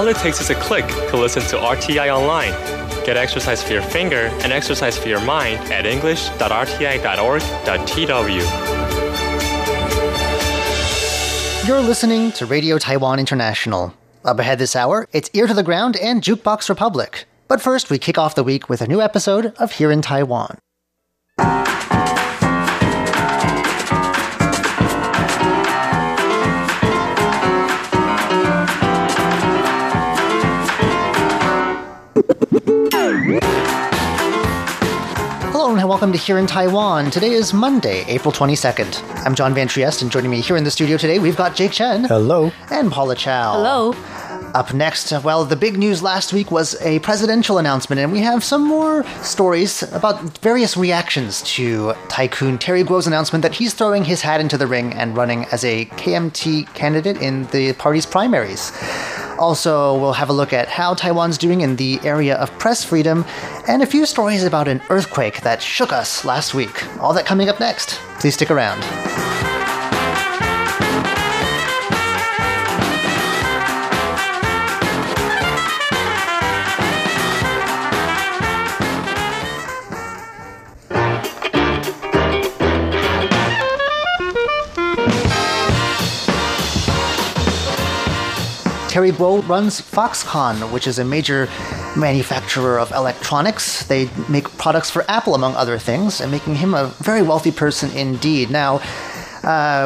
all it takes is a click to listen to RTI online. Get exercise for your finger and exercise for your mind at english.rti.org.tw. You're listening to Radio Taiwan International. Up ahead this hour, it's Ear to the Ground and Jukebox Republic. But first, we kick off the week with a new episode of Here in Taiwan. Hello and welcome to Here in Taiwan. Today is Monday, April 22nd. I'm John Van Triest, and joining me here in the studio today, we've got Jake Chen. Hello. And Paula Chow. Hello. Up next, well, the big news last week was a presidential announcement, and we have some more stories about various reactions to tycoon Terry Gou's announcement that he's throwing his hat into the ring and running as a KMT candidate in the party's primaries. Also, we'll have a look at how Taiwan's doing in the area of press freedom, and a few stories about an earthquake that shook us last week. All that coming up next. Please stick around. Terry Gou runs Foxconn, which is a major manufacturer of electronics. They make products for Apple, among other things, and making him a very wealthy person indeed. Now,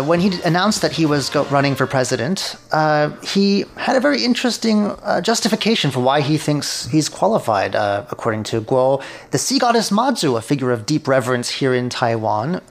when he announced that he was running for president, he had a very interesting justification for why he thinks he's qualified. According to Gou, the sea goddess Mazu, a figure of deep reverence here in Taiwan,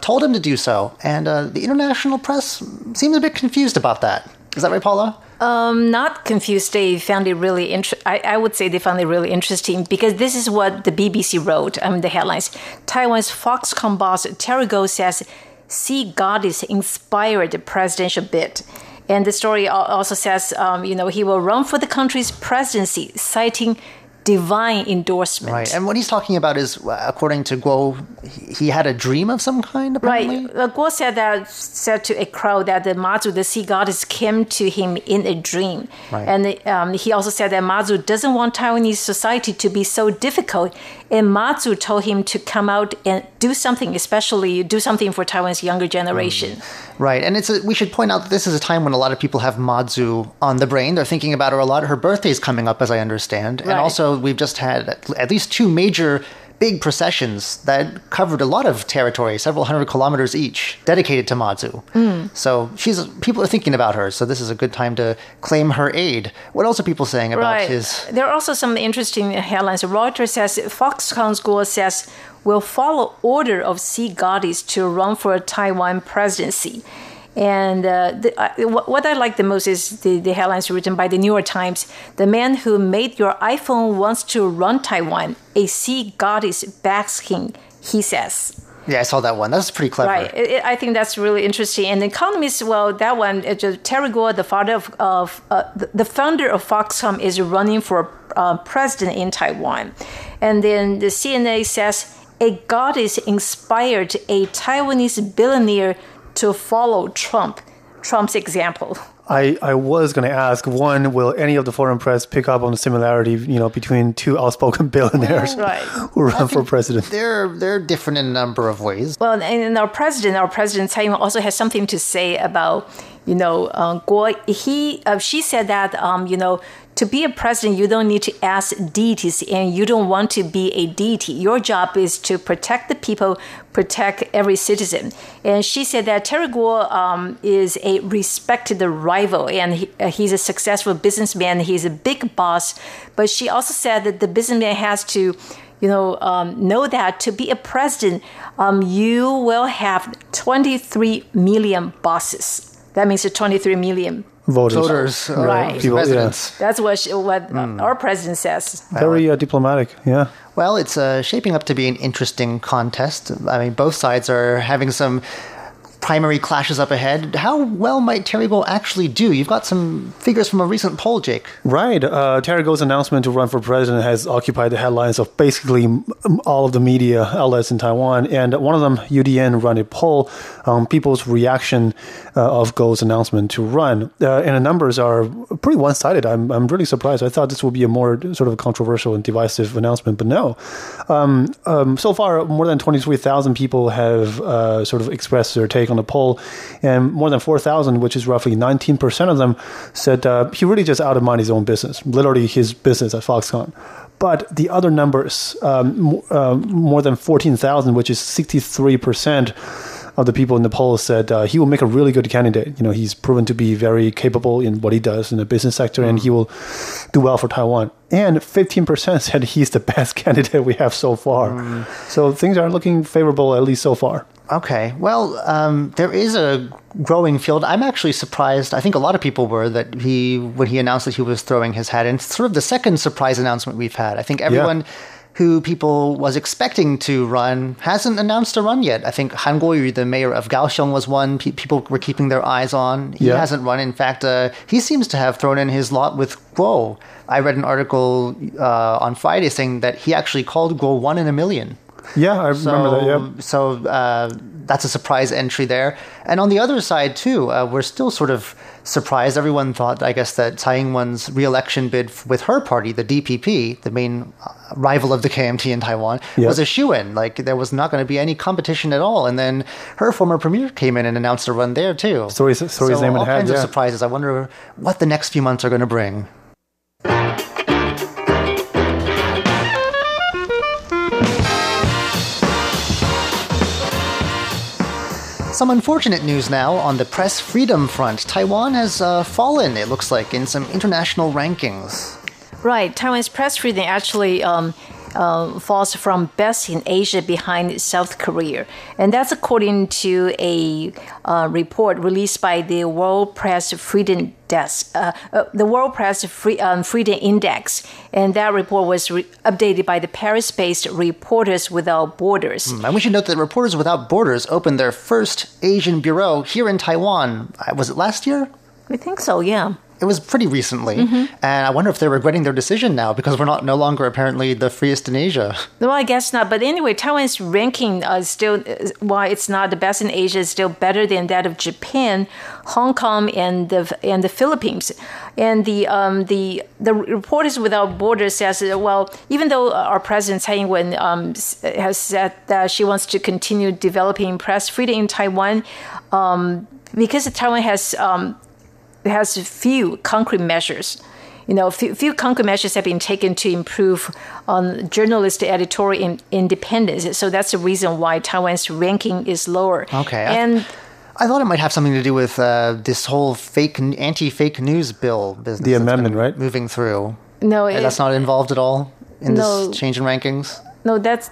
told him to do so. And the international press seems a bit confused about that. Is that right, Paula? Not confused. They found it really interesting. I would say they found it really interesting because this is what the BBC wrote. The headlines. Taiwan's Foxconn boss Terry Gou says sea goddess inspired the presidential bid. And the story also says, he will run for the country's presidency, citing divine endorsement. Right. And what he's talking about is, according to Gou, he had a dream of some kind, apparently? Right. Gou said to a crowd that the Mazu, the sea goddess, came to him in a dream. Right. And he also said that Mazu doesn't want Taiwanese society to be so difficult. And Mazu told him to come out and do something, especially do something for Taiwan's younger generation. Right. And we should point out that this is a time when a lot of people have Mazu on the brain. They're thinking about her a lot. Her birthday's coming up, as I understand. Right. And also, we've just had at least two major big processions that covered a lot of territory, several hundred kilometers each, dedicated to Mazu. Mm. So people are thinking about her, so this is a good time to claim her aid. What else are people saying about his... There are also some interesting headlines. Reuters says, Foxconn's Gou says, will follow order of sea goddess to run for a Taiwan presidency. And what I like the most is the headlines written by the New York Times. The man who made your iPhone wants to run Taiwan. A sea goddess backs him, he says. Yeah, I saw that one. That's pretty clever. Right. I think that's really interesting. And economists, well, that one, Terry Gou, the founder of Foxconn, is running for president in Taiwan. And then the CNA says, a goddess inspired a Taiwanese billionaire to follow Trump's example. I was going to ask, one, will any of the foreign press pick up on the similarity, between two outspoken billionaires who run for president? They're different in a number of ways. Well, and our president Tsai Ing-wen also has something to say about, Gou. She said that, to be a president, you don't need to ask deities, and you don't want to be a deity. Your job is to protect the people, protect every citizen. And she said that Terry Gou is a respected rival, and he's a successful businessman. He's a big boss. But she also said that the businessman has to, know that to be a president, you will have 23 million bosses. That means 23 million voters, right? People, residents. Yeah. That's what our president says. Very diplomatic, yeah. Well, it's shaping up to be an interesting contest. I mean, both sides are having some primary clashes up ahead. How well might Terry Gou actually do? You've got some figures from a recent poll, Jake. Right. Terry Gou's announcement to run for president has occupied the headlines of basically all of the media outlets in Taiwan. And one of them, UDN, ran a poll on people's reaction of Gou's announcement to run. And the numbers are pretty one-sided. I'm really surprised. I thought this would be a more sort of controversial and divisive announcement, but no. So far, more than 23,000 people have sort of expressed their take on the poll, and more than 4,000, which is roughly 19% of them, said he really just out of mind his own business, literally his business at Foxconn. But the other numbers, more than 14,000, which is 63%, of the people in the poll said he will make a really good candidate. You know, he's proven to be very capable in what he does in the business sector, and he will do well for Taiwan. And 15% said he's the best candidate we have so far. So things are looking favorable, at least so far. Okay. Well, there is a growing field. I'm actually surprised. I think a lot of people were that when he announced that he was throwing his hat in. It's sort of the second surprise announcement we've had. I think everyone... Yeah. who people was expecting to run, hasn't announced a run yet. I think Han Guoyu, the mayor of Kaohsiung, was one people were keeping their eyes on. He hasn't run. In fact, he seems to have thrown in his lot with Guo. I read an article on Friday saying that he actually called Guo 1 in a million. Yeah, I remember that, yeah. So that's a surprise entry there. And on the other side, too, we're still sort of surprised. Everyone thought, I guess, that Tsai Ing-wen's re-election bid with her party, the DPP, the main rival of the KMT in Taiwan, was a shoo-in. Like, there was not going to be any competition at all. And then her former premier came in and announced a run there, too. Stories name in hand, all kinds of surprises. I wonder what the next few months are going to bring. Some unfortunate news now on the press freedom front. Taiwan has fallen, it looks like, in some international rankings. Right. Taiwan's press freedom actually falls from best in Asia behind South Korea. And that's according to a report released by the World Press Freedom Desk, the World Press Freedom Index. And that report was updated by the Paris-based Reporters Without Borders. And we should note that Reporters Without Borders opened their first Asian bureau here in Taiwan. Was it last year? I think so, yeah. It was pretty recently, and I wonder if they're regretting their decision now because we're no longer apparently the freest in Asia. Well, I guess not. But anyway, Taiwan's ranking is still, while it's not the best in Asia, is still better than that of Japan, Hong Kong, and the Philippines. And the Reporters Without Borders says, well, even though our president Tsai Ing-wen has said that she wants to continue developing press freedom in Taiwan, because Taiwan has few concrete measures. You know, few concrete measures have been taken to improve on journalist editorial independence. So that's the reason why Taiwan's ranking is lower. Okay. And I thought it might have something to do with this whole anti-fake news bill business. The amendment, right? Moving through. No. That's not involved at all in this change in rankings? No, that's...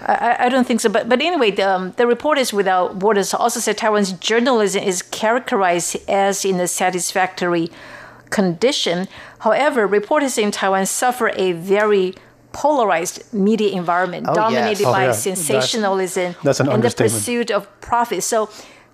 I don't think so. But anyway, the Reporters Without Borders also said Taiwan's journalism is characterized as in a satisfactory condition. However, reporters in Taiwan suffer a very polarized media environment dominated by sensationalism and the pursuit of profit. So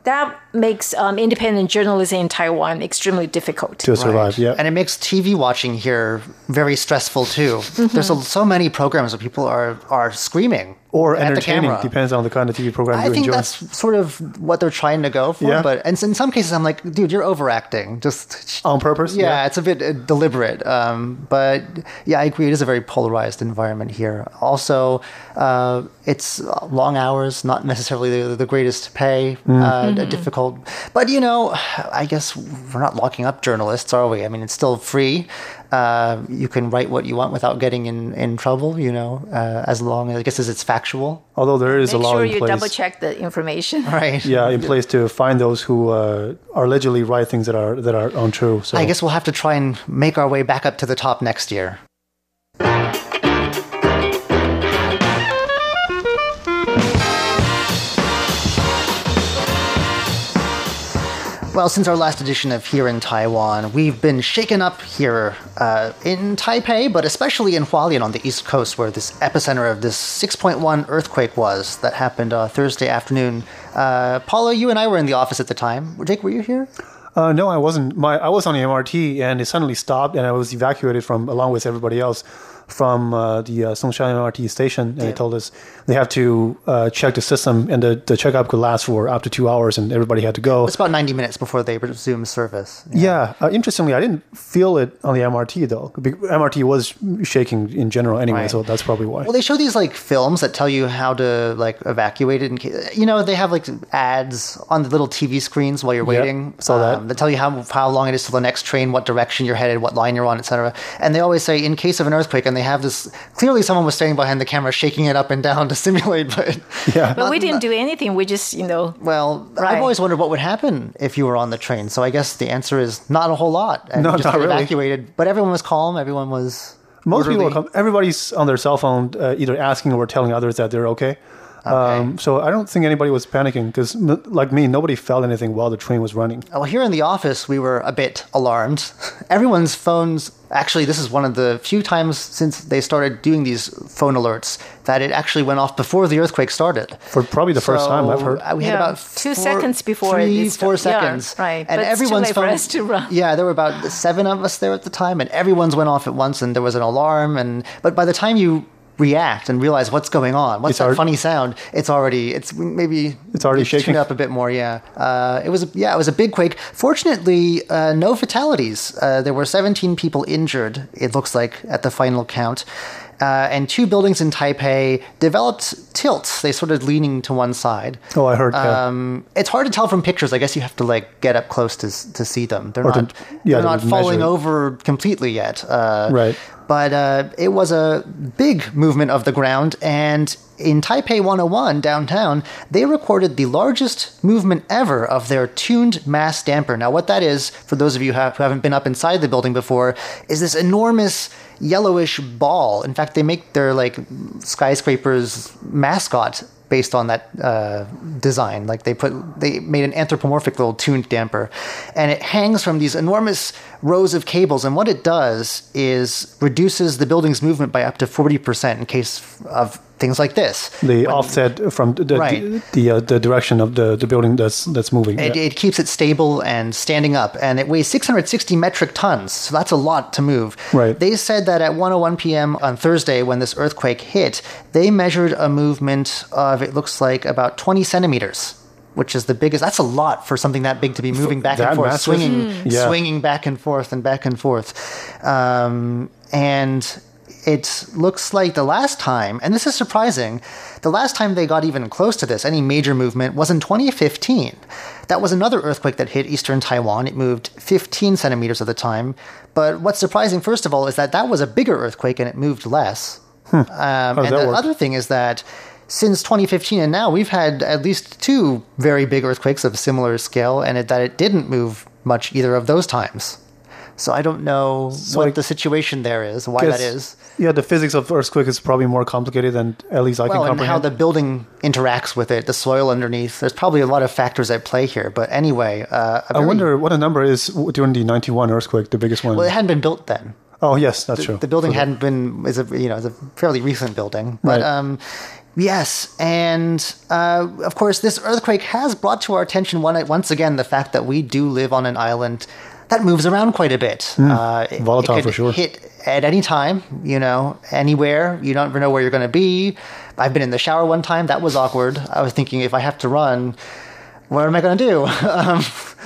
that makes independent journalism in Taiwan extremely difficult. To survive, yeah. And it makes TV watching here very stressful, too. There's so many programs where people are screaming. Or entertaining, depends on the kind of TV program you enjoy. I think that's sort of what they're trying to go for. Yeah. And in some cases, I'm like, dude, you're overacting. Just on purpose? Yeah, it's a bit deliberate. But yeah, I agree. It is a very polarized environment here. Also, it's long hours, not necessarily the greatest pay, difficult. But, you know, I guess we're not locking up journalists, are we? I mean, it's still free. You can write what you want without getting in trouble, you know, as long as, I guess, as it's factual. Although there is a law in place. Make sure you double-check the information. Right. Yeah, in place to find those who allegedly write things that are untrue. So I guess we'll have to try and make our way back up to the top next year. Well, since our last edition of Here in Taiwan, we've been shaken up here in Taipei, but especially in Hualien on the East Coast, where this epicenter of this 6.1 earthquake was that happened Thursday afternoon. Paula, you and I were in the office at the time. Jake, were you here? No, I wasn't. I was on the MRT, and it suddenly stopped, and I was evacuated along with everybody else, from the Songshan MRT station. And they told us they have to check the system, and the checkup could last for up to 2 hours, and everybody had to go. It's about 90 minutes before they resume service. Yeah. Interestingly, I didn't feel it on the MRT, though. MRT was shaking in general anyway, right. So that's probably why. Well, they show these, films that tell you how to, evacuate it. They have, ads on the little TV screens while you're waiting. Yep, saw that. They tell you how long it is till the next train, what direction you're headed, what line you're on, etc. And they always say, in case of an earthquake, and they have this, clearly someone was standing behind the camera shaking it up and down to simulate, but... Yeah. But we didn't do anything, we just, Well, right. I've always wondered what would happen if you were on the train, so I guess the answer is not a whole lot. And just not really. Evacuated, but everyone was calm, everyone was... Most orderly. People are calm. Everybody's on their cell phone either asking or telling others that they're okay. So I don't think anybody was panicking because, like me, nobody felt anything while the train was running. Well, here in the office, we were a bit alarmed. Everyone's phones... Actually, this is one of the few times since they started doing these phone alerts that it actually went off before the earthquake started. For probably the first time I've heard. We had about 2 seconds before it started. 4 seconds. Yeah, right. And but everyone's phone. It's too late for us to run. Yeah, there were about 7 of us there at the time, and everyone's went off at once, and there was an alarm. But by the time you react and realize what's going on, what's that funny sound, it's already shaking up a bit more. It was a big quake. Fortunately, no fatalities. There were 17 people injured, it looks like, at the final count, and 2 buildings in Taipei developed tilts. They sort of leaning to one side. Oh, I heard that. It's hard to tell from pictures. I guess you have to get up close to see them. They're not falling over completely yet. Right. But it was a big movement of the ground, and in Taipei 101 downtown, they recorded the largest movement ever of their tuned mass damper. Now, what that is, for those of you who haven't been up inside the building before, is this enormous yellowish ball. In fact, they make their skyscrapers mascot based on that design. They made an anthropomorphic little tuned damper, and it hangs from these enormous rows of cables. And what it does is reduces the building's movement by up to 40% in case of things like this. The offset from the direction of the building that's moving. It keeps it stable and standing up, and it weighs 660 metric tons, so that's a lot to move. Right. They said that at 1:01 p.m. on Thursday, when this earthquake hit, they measured a movement of, it looks like, about 20 centimeters. Which is the biggest. That's a lot for something that big to be moving back and forth, swinging back and forth and back and forth. And it looks like the last time, and this is surprising, the last time they got even close to this, any major movement, was in 2015. That was another earthquake that hit eastern Taiwan. It moved 15 centimeters at the time. But what's surprising, first of all, is that that was a bigger earthquake and it moved less. Other thing is that since 2015 and now, we've had at least 2 very big earthquakes of similar scale, and it didn't move much either of those times. So I don't know what the situation there is, why that is. Yeah, the physics of earthquake is probably more complicated than at least I can comprehend. And how the building interacts with it, the soil underneath. There's probably a lot of factors at play here. But anyway... I wonder what the number is during the 91 earthquake, the biggest one. Well, it hadn't been built then. Oh, yes, that's true. The building hadn't been... It's a fairly recent building. But... Right. Yes, and of course, this earthquake has brought to our attention once again the fact that we do live on an island that moves around quite a bit. Volatile, for sure. It could hit at any time, anywhere. You don't know where you're going to be. I've been in the shower one time. That was awkward. I was thinking, if I have to run, what am I going to do?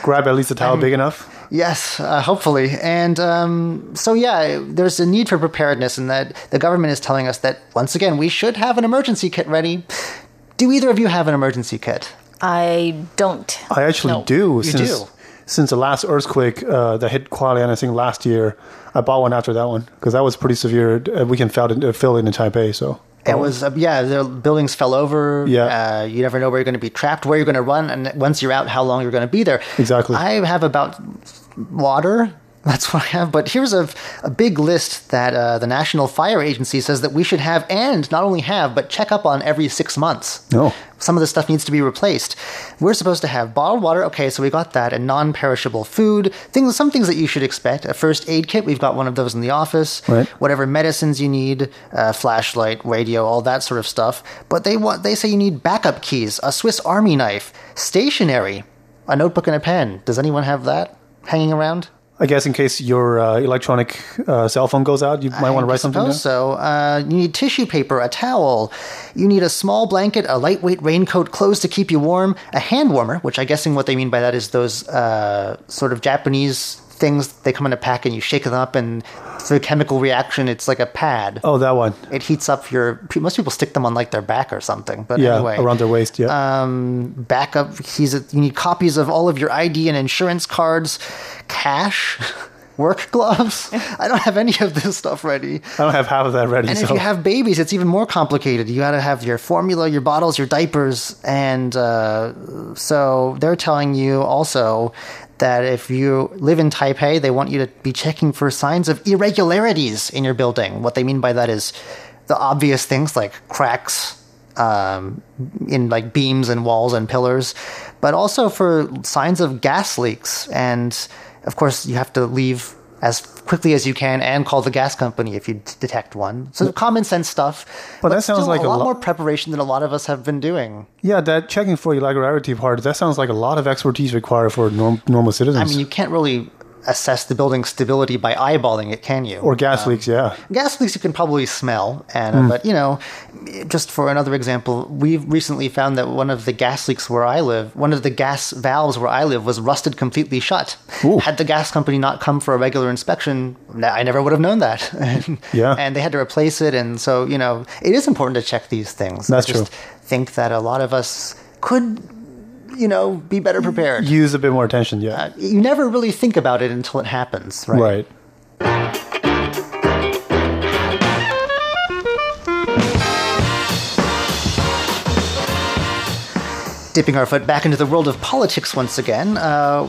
Grab at least a towel big enough. Yes, hopefully. And there's a need for preparedness, and that the government is telling us that, once again, we should have an emergency kit ready. Do either of you have an emergency kit? I don't. I actually do. Since the last earthquake that hit Hualien, I think last year, I bought one after that one, because that was pretty severe. We can fill it in Taipei, so... It was, the buildings fell over. Yeah. You never know where you're going to be trapped, where you're going to run, and once you're out, how long you're going to be there. Exactly. I have about water, That's what I have. But here's a big list that the National Fire Agency says that we should have, and not only have, but check up on every 6 months. Oh. Some of this stuff needs to be replaced. We're supposed to have bottled water. Okay, so we got that. And non-perishable food. Things, some things that you should expect. A first aid kit. We've got one of those in the office. Right. Whatever medicines you need, flashlight, radio, all that sort of stuff. But they say you need backup keys, a Swiss Army knife, stationery, a notebook and a pen. Does anyone have that hanging around? I guess in case your electronic cell phone goes out, you might want to write something down. So you need tissue paper, a towel. You need a small blanket, a lightweight raincoat, clothes to keep you warm, a hand warmer, which I'm guessing what they mean by that is those sort of Japanese things. They come in a pack and you shake them up and through a chemical reaction, it's like a pad. Oh, that one. It heats up your... Most people stick them on like their back or something. But yeah, anyway, around their waist, yeah. Backup. You need copies of all of your ID and insurance cards. Cash, work gloves. I don't have any of this stuff ready. I don't have half of that ready. And if you have babies, it's even more complicated. You got to have your formula, your bottles, your diapers. And so they're telling you also that if you live in Taipei, they want you to be checking for signs of irregularities in your building. What they mean by that is the obvious things like cracks in like beams and walls and pillars, but also for signs of gas leaks. And of course, you have to leave as quickly as you can and call the gas company if you detect one. So common sense stuff. But that sounds like a lot more preparation than a lot of us have been doing. Yeah, that checking for irregularity part, that sounds like a lot of expertise required for normal citizens. I mean, you can't really assess the building's stability by eyeballing it, can you? Or gas leaks, yeah. Gas leaks you can probably smell. And But, you know, just for another example, we've recently found that one of the gas leaks where I live, one of the gas valves where I live was rusted completely shut. Ooh. Had the gas company not come for a regular inspection, I never would have known that. Yeah. And they had to replace it. And so, you know, it is important to check these things. That's true. I just think that a lot of us could... you know, be better prepared. Use a bit more attention, yeah. You never really think about it until it happens, right? Right. Dipping our foot back into the world of politics once again,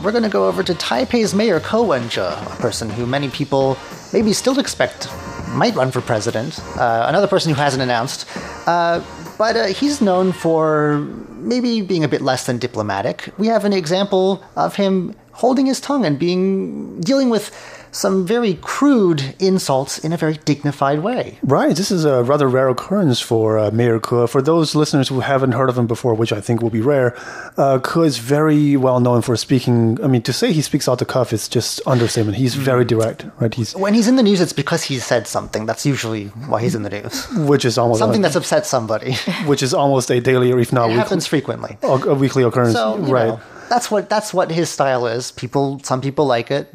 we're going to go over to Taipei's mayor, Ko Wen-je, a person who many people maybe still expect might run for president. Another person who hasn't announced. But he's known for maybe being a bit less than diplomatic. We have an example of him holding his tongue and dealing with some very crude insults in a very dignified way. Right. This is a rather rare occurrence for Mayor Ko. For those listeners who haven't heard of him before, which I think will be rare, Ko is very well known for speaking. I mean, to say he speaks off the cuff is just understatement. He's very direct, right? When he's in the news, it's because he said something. That's usually why he's in the news. Which is almost... something that's upset somebody. Which is almost a daily, or if not... It happens frequently. A weekly occurrence. So, right. Know, that's what his style is. Some people like it.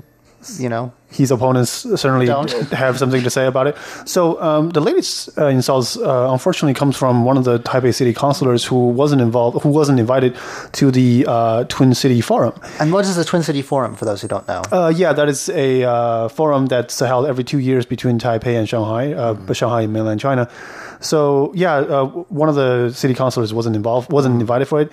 You know, his opponents certainly have something to say about it. So the latest insults, unfortunately, comes from one of the Taipei city councilors who wasn't invited to the Twin City Forum. And what is the Twin City Forum, for those who don't know? Yeah, that is a forum that's held every 2 years between Taipei and Shanghai, Shanghai and mainland China. So, yeah, one of the city councilors wasn't invited for it.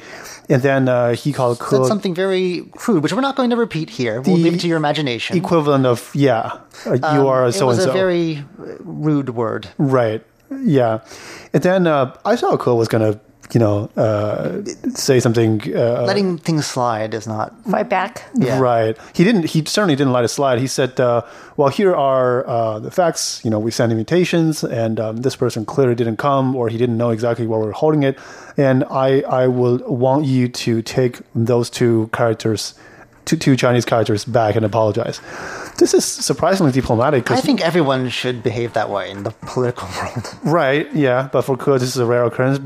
And then he called Ko... That's something very crude, which we're not going to repeat here. We'll leave it to your imagination. Equivalent of, yeah, you are so-and-so. It was a very rude word. Right, yeah. And then I thought Ko was going to, you know, say something... letting things slide is not... Fight back. Yeah. Right. He certainly didn't let it slide. He said, well, here are the facts. You know, we sent invitations, and this person clearly didn't come, or he didn't know exactly where we're holding it. And I will want you to take those two Chinese characters back and apologize. This is surprisingly diplomatic. I think everyone should behave that way in the political world. Right, yeah. But for Ko, this is a rare occurrence.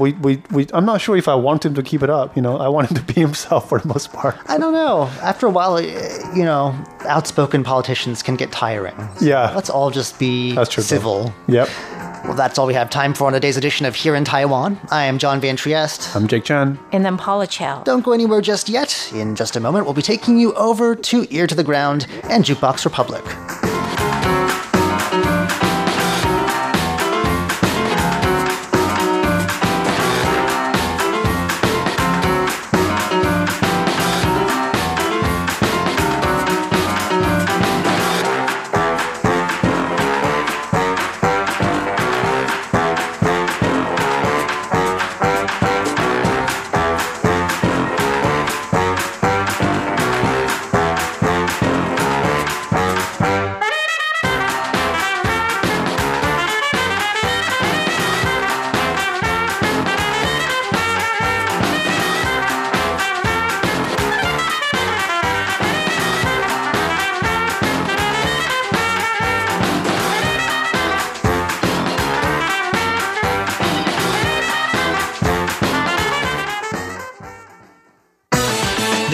I'm not sure if I want him to keep it up. You know, I want him to be himself for the most part. I don't know. After a while, you know, outspoken politicians can get tiring. Yeah. Let's all just be civil. Yep. Well, that's all we have time for on today's edition of Here in Taiwan. I am John Van Trieste. I'm Jake Chen. And I'm Paula Chow. Don't go anywhere just yet. In just a moment, we'll be taking you over to Ear to the Ground and Jukebox Republic.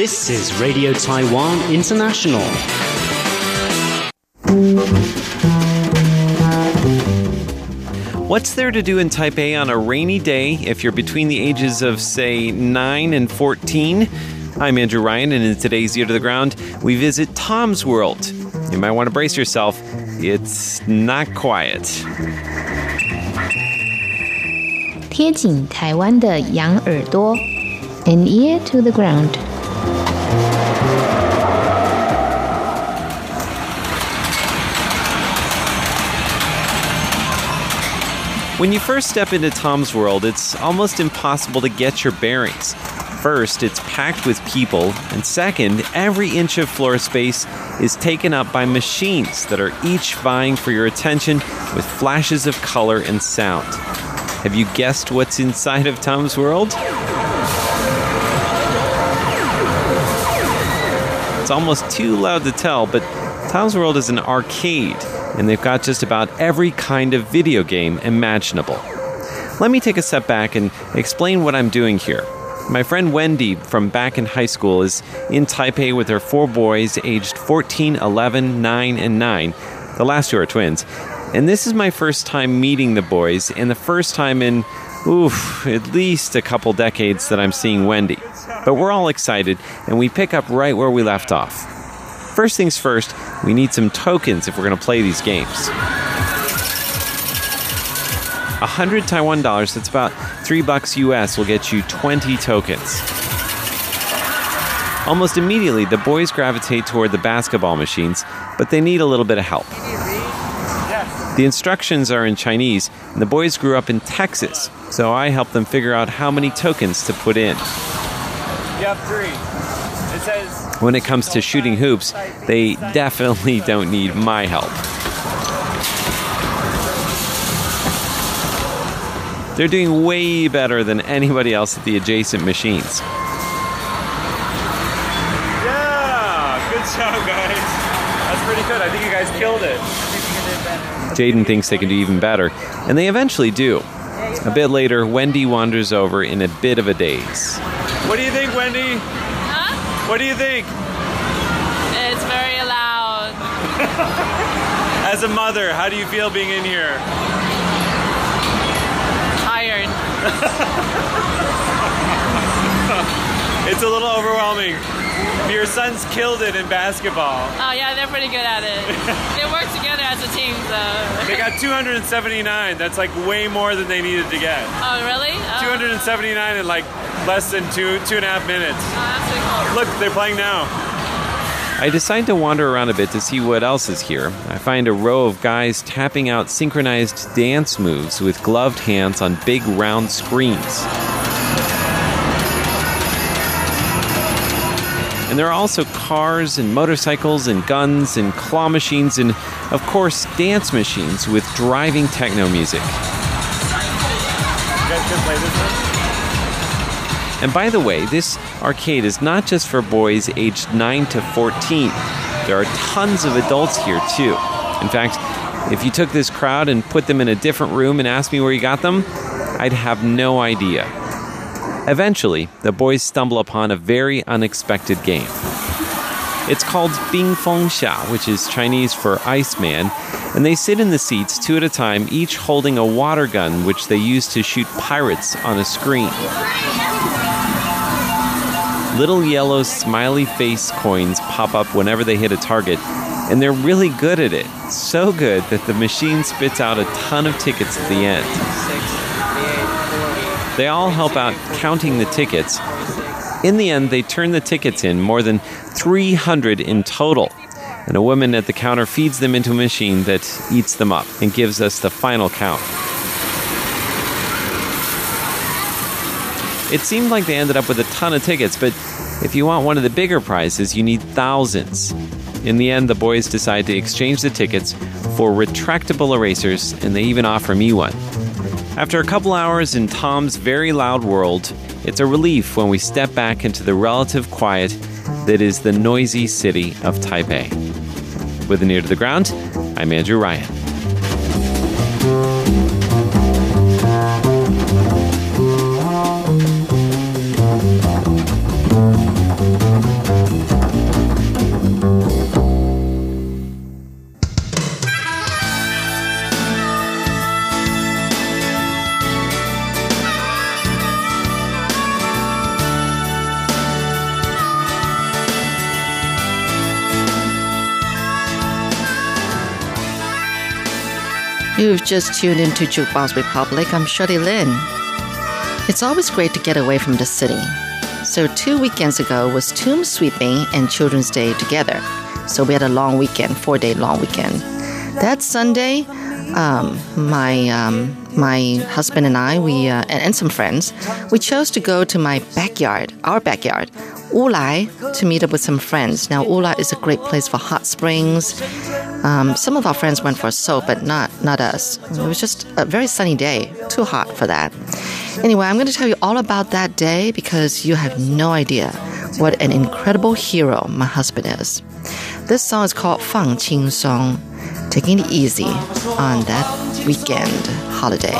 This is Radio Taiwan International. What's there to do in Taipei on a rainy day if you're between the ages of, say, 9 and 14? I'm Andrew Ryan, and in today's Ear to the Ground, we visit Tom's World. You might want to brace yourself. It's not quiet. 贴紧台湾的羊耳朵 An ear to the ground. When you first step into Tom's World, it's almost impossible to get your bearings. First, it's packed with people, and second, every inch of floor space is taken up by machines that are each vying for your attention with flashes of color and sound. Have you guessed what's inside of Tom's World? It's almost too loud to tell, but Tom's World is an arcade, and they've got just about every kind of video game imaginable. Let me take a step back and explain what I'm doing here. My friend Wendy from back in high school is in Taipei with her four boys aged 14, 11, 9, and 9. The last two are twins. And this is my first time meeting the boys, and the first time in, at least a couple decades that I'm seeing Wendy. But we're all excited, and we pick up right where we left off. First things first, we need some tokens if we're going to play these games. 100 Taiwan dollars, that's about $3 US, will get you 20 tokens. Almost immediately, the boys gravitate toward the basketball machines, but they need a little bit of help. The instructions are in Chinese, and the boys grew up in Texas, so I helped them figure out how many tokens to put in. You have 3. It says... When it comes to shooting hoops, they definitely don't need my help. They're doing way better than anybody else at the adjacent machines. Yeah! Good job, guys! That's pretty good. I think you guys killed it. Jaden thinks they can do even better, and they eventually do. A bit later, Wendy wanders over in a bit of a daze. What do you think, Wendy? Huh? What do you think? It's very loud. As a mother, how do you feel being in here? Tired. It's a little overwhelming. Your sons killed it in basketball. Oh, yeah, they're pretty good at it. They work together as a team, so... They got 279. That's, like, way more than they needed to get. Oh, really? 279 in, like, less than two and a half minutes. Oh, that's pretty cool. Look, they're playing now. I decide to wander around a bit to see what else is here. I find a row of guys tapping out synchronized dance moves with gloved hands on big round screens. And there are also cars and motorcycles and guns and claw machines and, of course, dance machines with driving techno music. You guys can play this one? And by the way, this arcade is not just for boys aged 9 to 14. There are tons of adults here, too. In fact, if you took this crowd and put them in a different room and asked me where you got them, I'd have no idea. Eventually, the boys stumble upon a very unexpected game. It's called Bing Feng Xiao, which is Chinese for Iceman, and they sit in the seats two at a time, each holding a water gun, which they use to shoot pirates on a screen. Little yellow smiley face coins pop up whenever they hit a target, and they're really good at it. So good that the machine spits out a ton of tickets at the end. They all help out counting the tickets. In the end, they turn the tickets in, more than 300 in total. And a woman at the counter feeds them into a machine that eats them up and gives us the final count. It seemed like they ended up with a ton of tickets, but if you want one of the bigger prizes, you need thousands. In the end, the boys decide to exchange the tickets for retractable erasers, and they even offer me one. After a couple hours in Tom's very loud world, it's a relief when we step back into the relative quiet that is the noisy city of Taipei. With an ear to the ground, I'm Andrew Ryan. You've just tuned into Jukebox Republic. I'm Shirley Lin. It's always great to get away from the city. So 2 weekends ago was Tomb Sweeping and Children's Day together. So we had a long weekend, 4-day long weekend. That Sunday, my husband and I, we and some friends, we chose to go to our backyard, Wulai, to meet up with some friends. Now, Wulai is a great place for hot springs. Some of our friends went for a soak, but not us. It was just a very sunny day, too hot for that. Anyway, I'm going to tell you all about that day because you have no idea what an incredible hero my husband is. This song is called Fang Qing Song, taking it easy on that weekend holiday.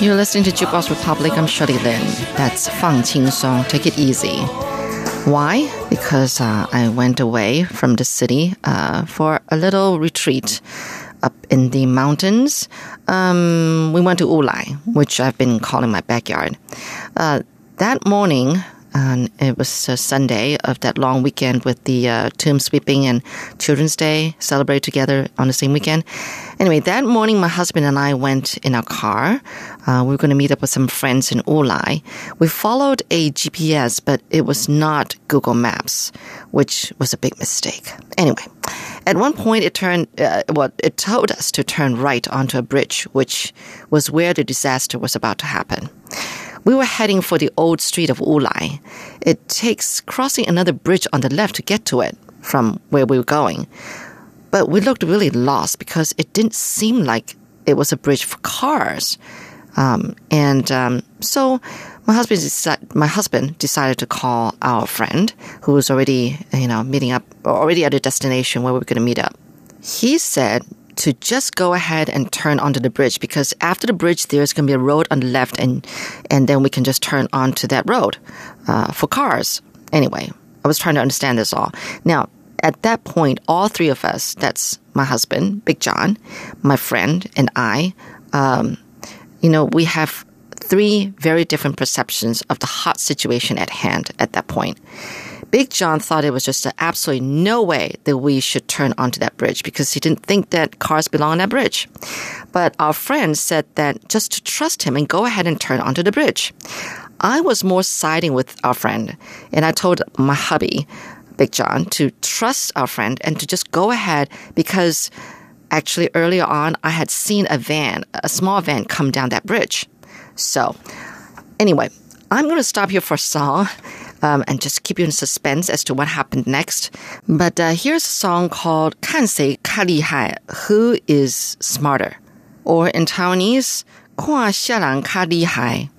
You're listening to Jukebox Republic. I'm Shirley Lin. That's Fang Qing Song, Take It Easy. Why? Because I went away from the city for a little retreat up in the mountains. We went to Wulai, which I've been calling my backyard. That morning, it was a Sunday of that long weekend with the tomb sweeping and Children's Day celebrated together on the same weekend. Anyway, that morning, my husband and I went in our car. We were going to meet up with some friends in Wulai. We followed a GPS, but it was not Google Maps, which was a big mistake. Anyway, at one point, it told us to turn right onto a bridge, which was where the disaster was about to happen. We were heading for the old street of Wulai. It takes crossing another bridge on the left to get to it from where we were going. But we looked really lost because it didn't seem like it was a bridge for cars. So my husband decided to call our friend who was already, meeting up, already at a destination where we were going to meet up. He said to just go ahead and turn onto the bridge, because after the bridge, there's going to be a road on the left, and then we can just turn onto that road for cars. Anyway, I was trying to understand this all. Now, at that point, all three of us, that's my husband, Big John, my friend, and I, we have three very different perceptions of the hot situation at hand at that point. Big John thought it was just absolutely no way that we should turn onto that bridge because he didn't think that cars belong on that bridge. But our friend said that just to trust him and go ahead and turn onto the bridge. I was more siding with our friend, and I told my hubby, Big John, to trust our friend and to just go ahead because actually earlier on I had seen a small van come down that bridge. So anyway, I'm going to stop here for a song. And just keep you in suspense as to what happened next. But here's a song called 看谁较厉害, Who is Smarter? Or in Taiwanese, 看谁较厉害.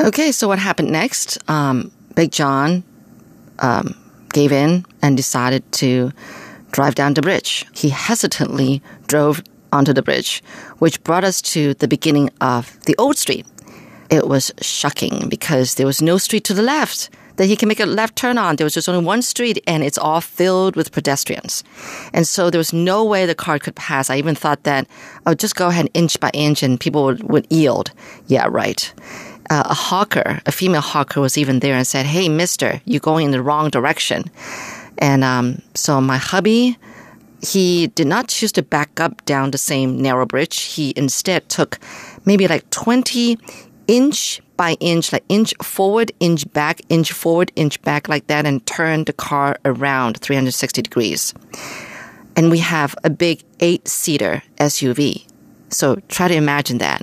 Okay, so what happened next? Big John gave in and decided to drive down the bridge. He hesitantly drove onto the bridge, which brought us to the beginning of the old street. It was shocking because there was no street to the left that he can make a left turn on. There was just only one street, and it's all filled with pedestrians. And so there was no way the car could pass. I even thought that, oh, just go ahead inch by inch, and people would yield. Yeah, right. A hawker, a female hawker, was even there and said, hey, mister, you're going in the wrong direction. And so my hubby, he did not choose to back up down the same narrow bridge. He instead took maybe like 20 inch by inch, like inch forward, inch back like that, and turn the car around 360 degrees. And we have a big 8-seater SUV. So try to imagine that.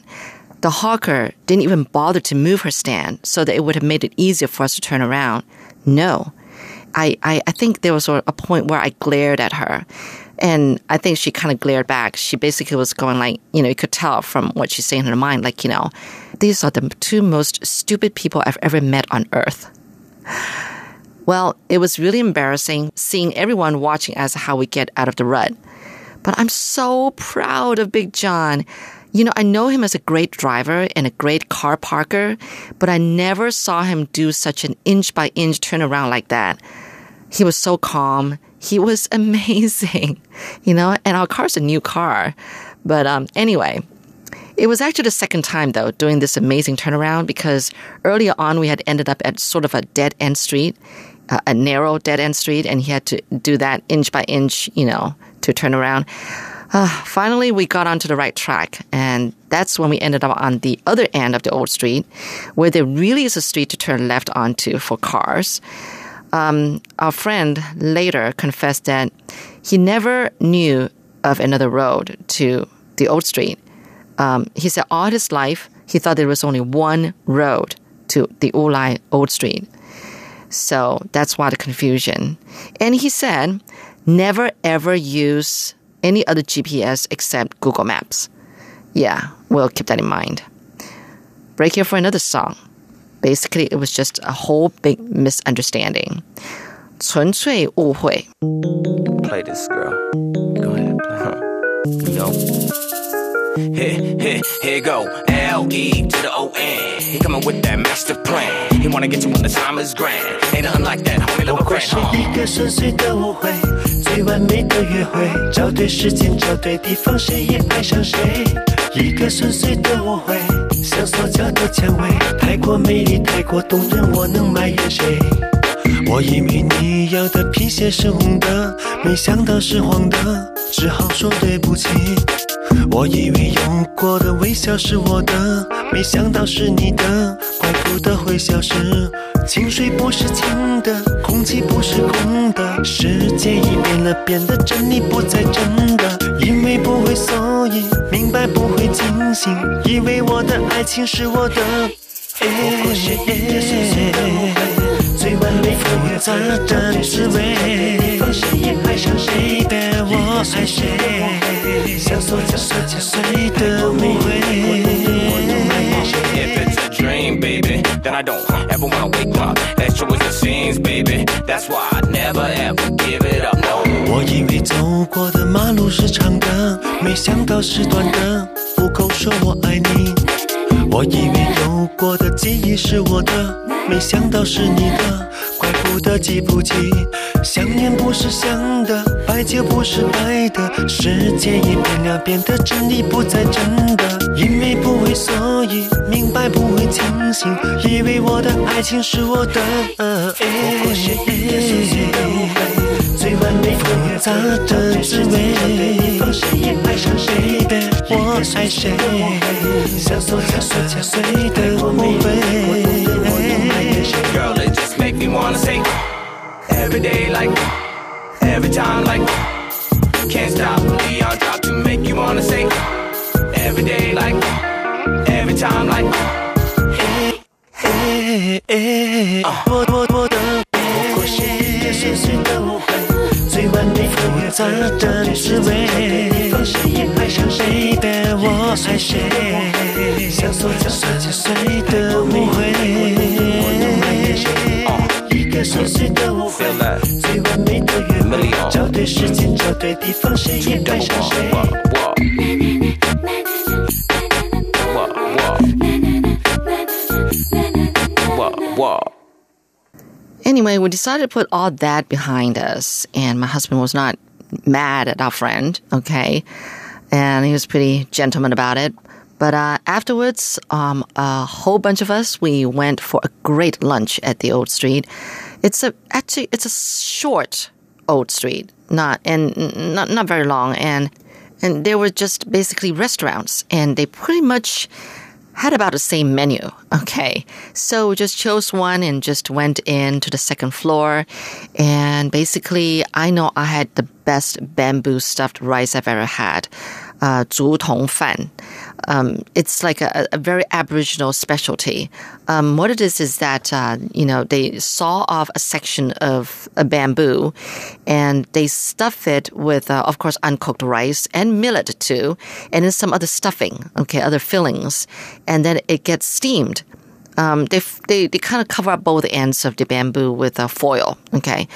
The hawker didn't even bother to move her stand so that it would have made it easier for us to turn around. No. I think there was a point where I glared at her. And I think she kind of glared back. She basically was going like, you know, you could tell from what she's saying in her mind, like, you know, these are the two most stupid people I've ever met on earth. Well, it was really embarrassing seeing everyone watching as how we get out of the rut. But I'm so proud of Big John. You know, I know him as a great driver and a great car parker, but I never saw him do such an inch by inch turnaround like that. He was so calm. He was amazing, you know, and our car's a new car. But anyway, it was actually the second time, though, doing this amazing turnaround, because earlier on we had ended up at sort of a dead-end street, a narrow dead-end street, and he had to do that inch by inch, you know, to turn around. Finally, we got onto the right track, and that's when we ended up on the other end of the old street, where there really is a street to turn left onto for cars. Our friend later confessed that he never knew of another road to the old street. He said all his life, he thought there was only one road to the Wulai old street. So that's why the confusion. And he said, never ever use any other GPS except Google Maps. Yeah, we'll keep that in mind. Break here for another song. Basically, it was just a whole big misunderstanding. 纯粹误会. Play this, girl. Go ahead. No. Here go. L-E to the O-N. He coming with that master plan. He wanna get you when the time is grand. Ain't nothing like that, homie, love a grand. 我会是一个深邃的误会 最完美的约会 找对时间找对地方 谁也爱上谁 一个深邃的误会 像塑胶的蔷薇 太过美丽 太过动人 我能埋怨谁 我以为你要的皮鞋是红的 没想到是黄的 只好说对不起 我以为用过的微笑是我的 没想到是你的 怪不得会消失 情水不是情的 空气不是空的 世界已变了 变得真理不再真的 因为不会所以 明白不会清醒 以为我的爱情是我的 不过是一个深邃的误会 最完美的，我爱谁？但我爱谁？像所见所见，谁的我爱谁？If it's a dream, baby, then I don't ever wanna wake up. That's true as it seems, baby. That's why I never ever give it up. No. 我以为走过的马路是长的， 没想到是短的， 不够说我爱你。 我以为有过的记忆是我的， 没想到是你的， 怪不得记不起。 想念不是想的， 白就不是白的， 世界已变了， 变得真理不再真的。 因为不会所以， 明白不会清醒， 以为我的爱情是我的。 不过是一个深邃的误会， Girl, it just make me wanna say every day like every time like can't stop me on top to make you wanna say every day like every time like hey hey hey 最完美复杂的是为，相所相所相所的误会，一个深邃的误会，找对时间，找对地方，谁也爱上谁。Wow. Anyway, we decided to put all that behind us, and my husband was not mad at our friend, okay? And he was pretty gentleman about it. But afterwards, a whole bunch of us, we went for a great lunch at the Old Street. It's a short Old Street, not very long, and there were just basically restaurants, and they pretty much had about the same menu, okay? So we just chose one and just went into the second floor. And basically, I know I had the best bamboo stuffed rice I've ever had. Zhutong fan. It's like a very Aboriginal specialty. What it is that, they saw off a section of a bamboo and they stuff it with, of course, uncooked rice and millet too, and then some other stuffing, okay, other fillings. And then it gets steamed. They kind of cover up both ends of the bamboo with a foil, okay?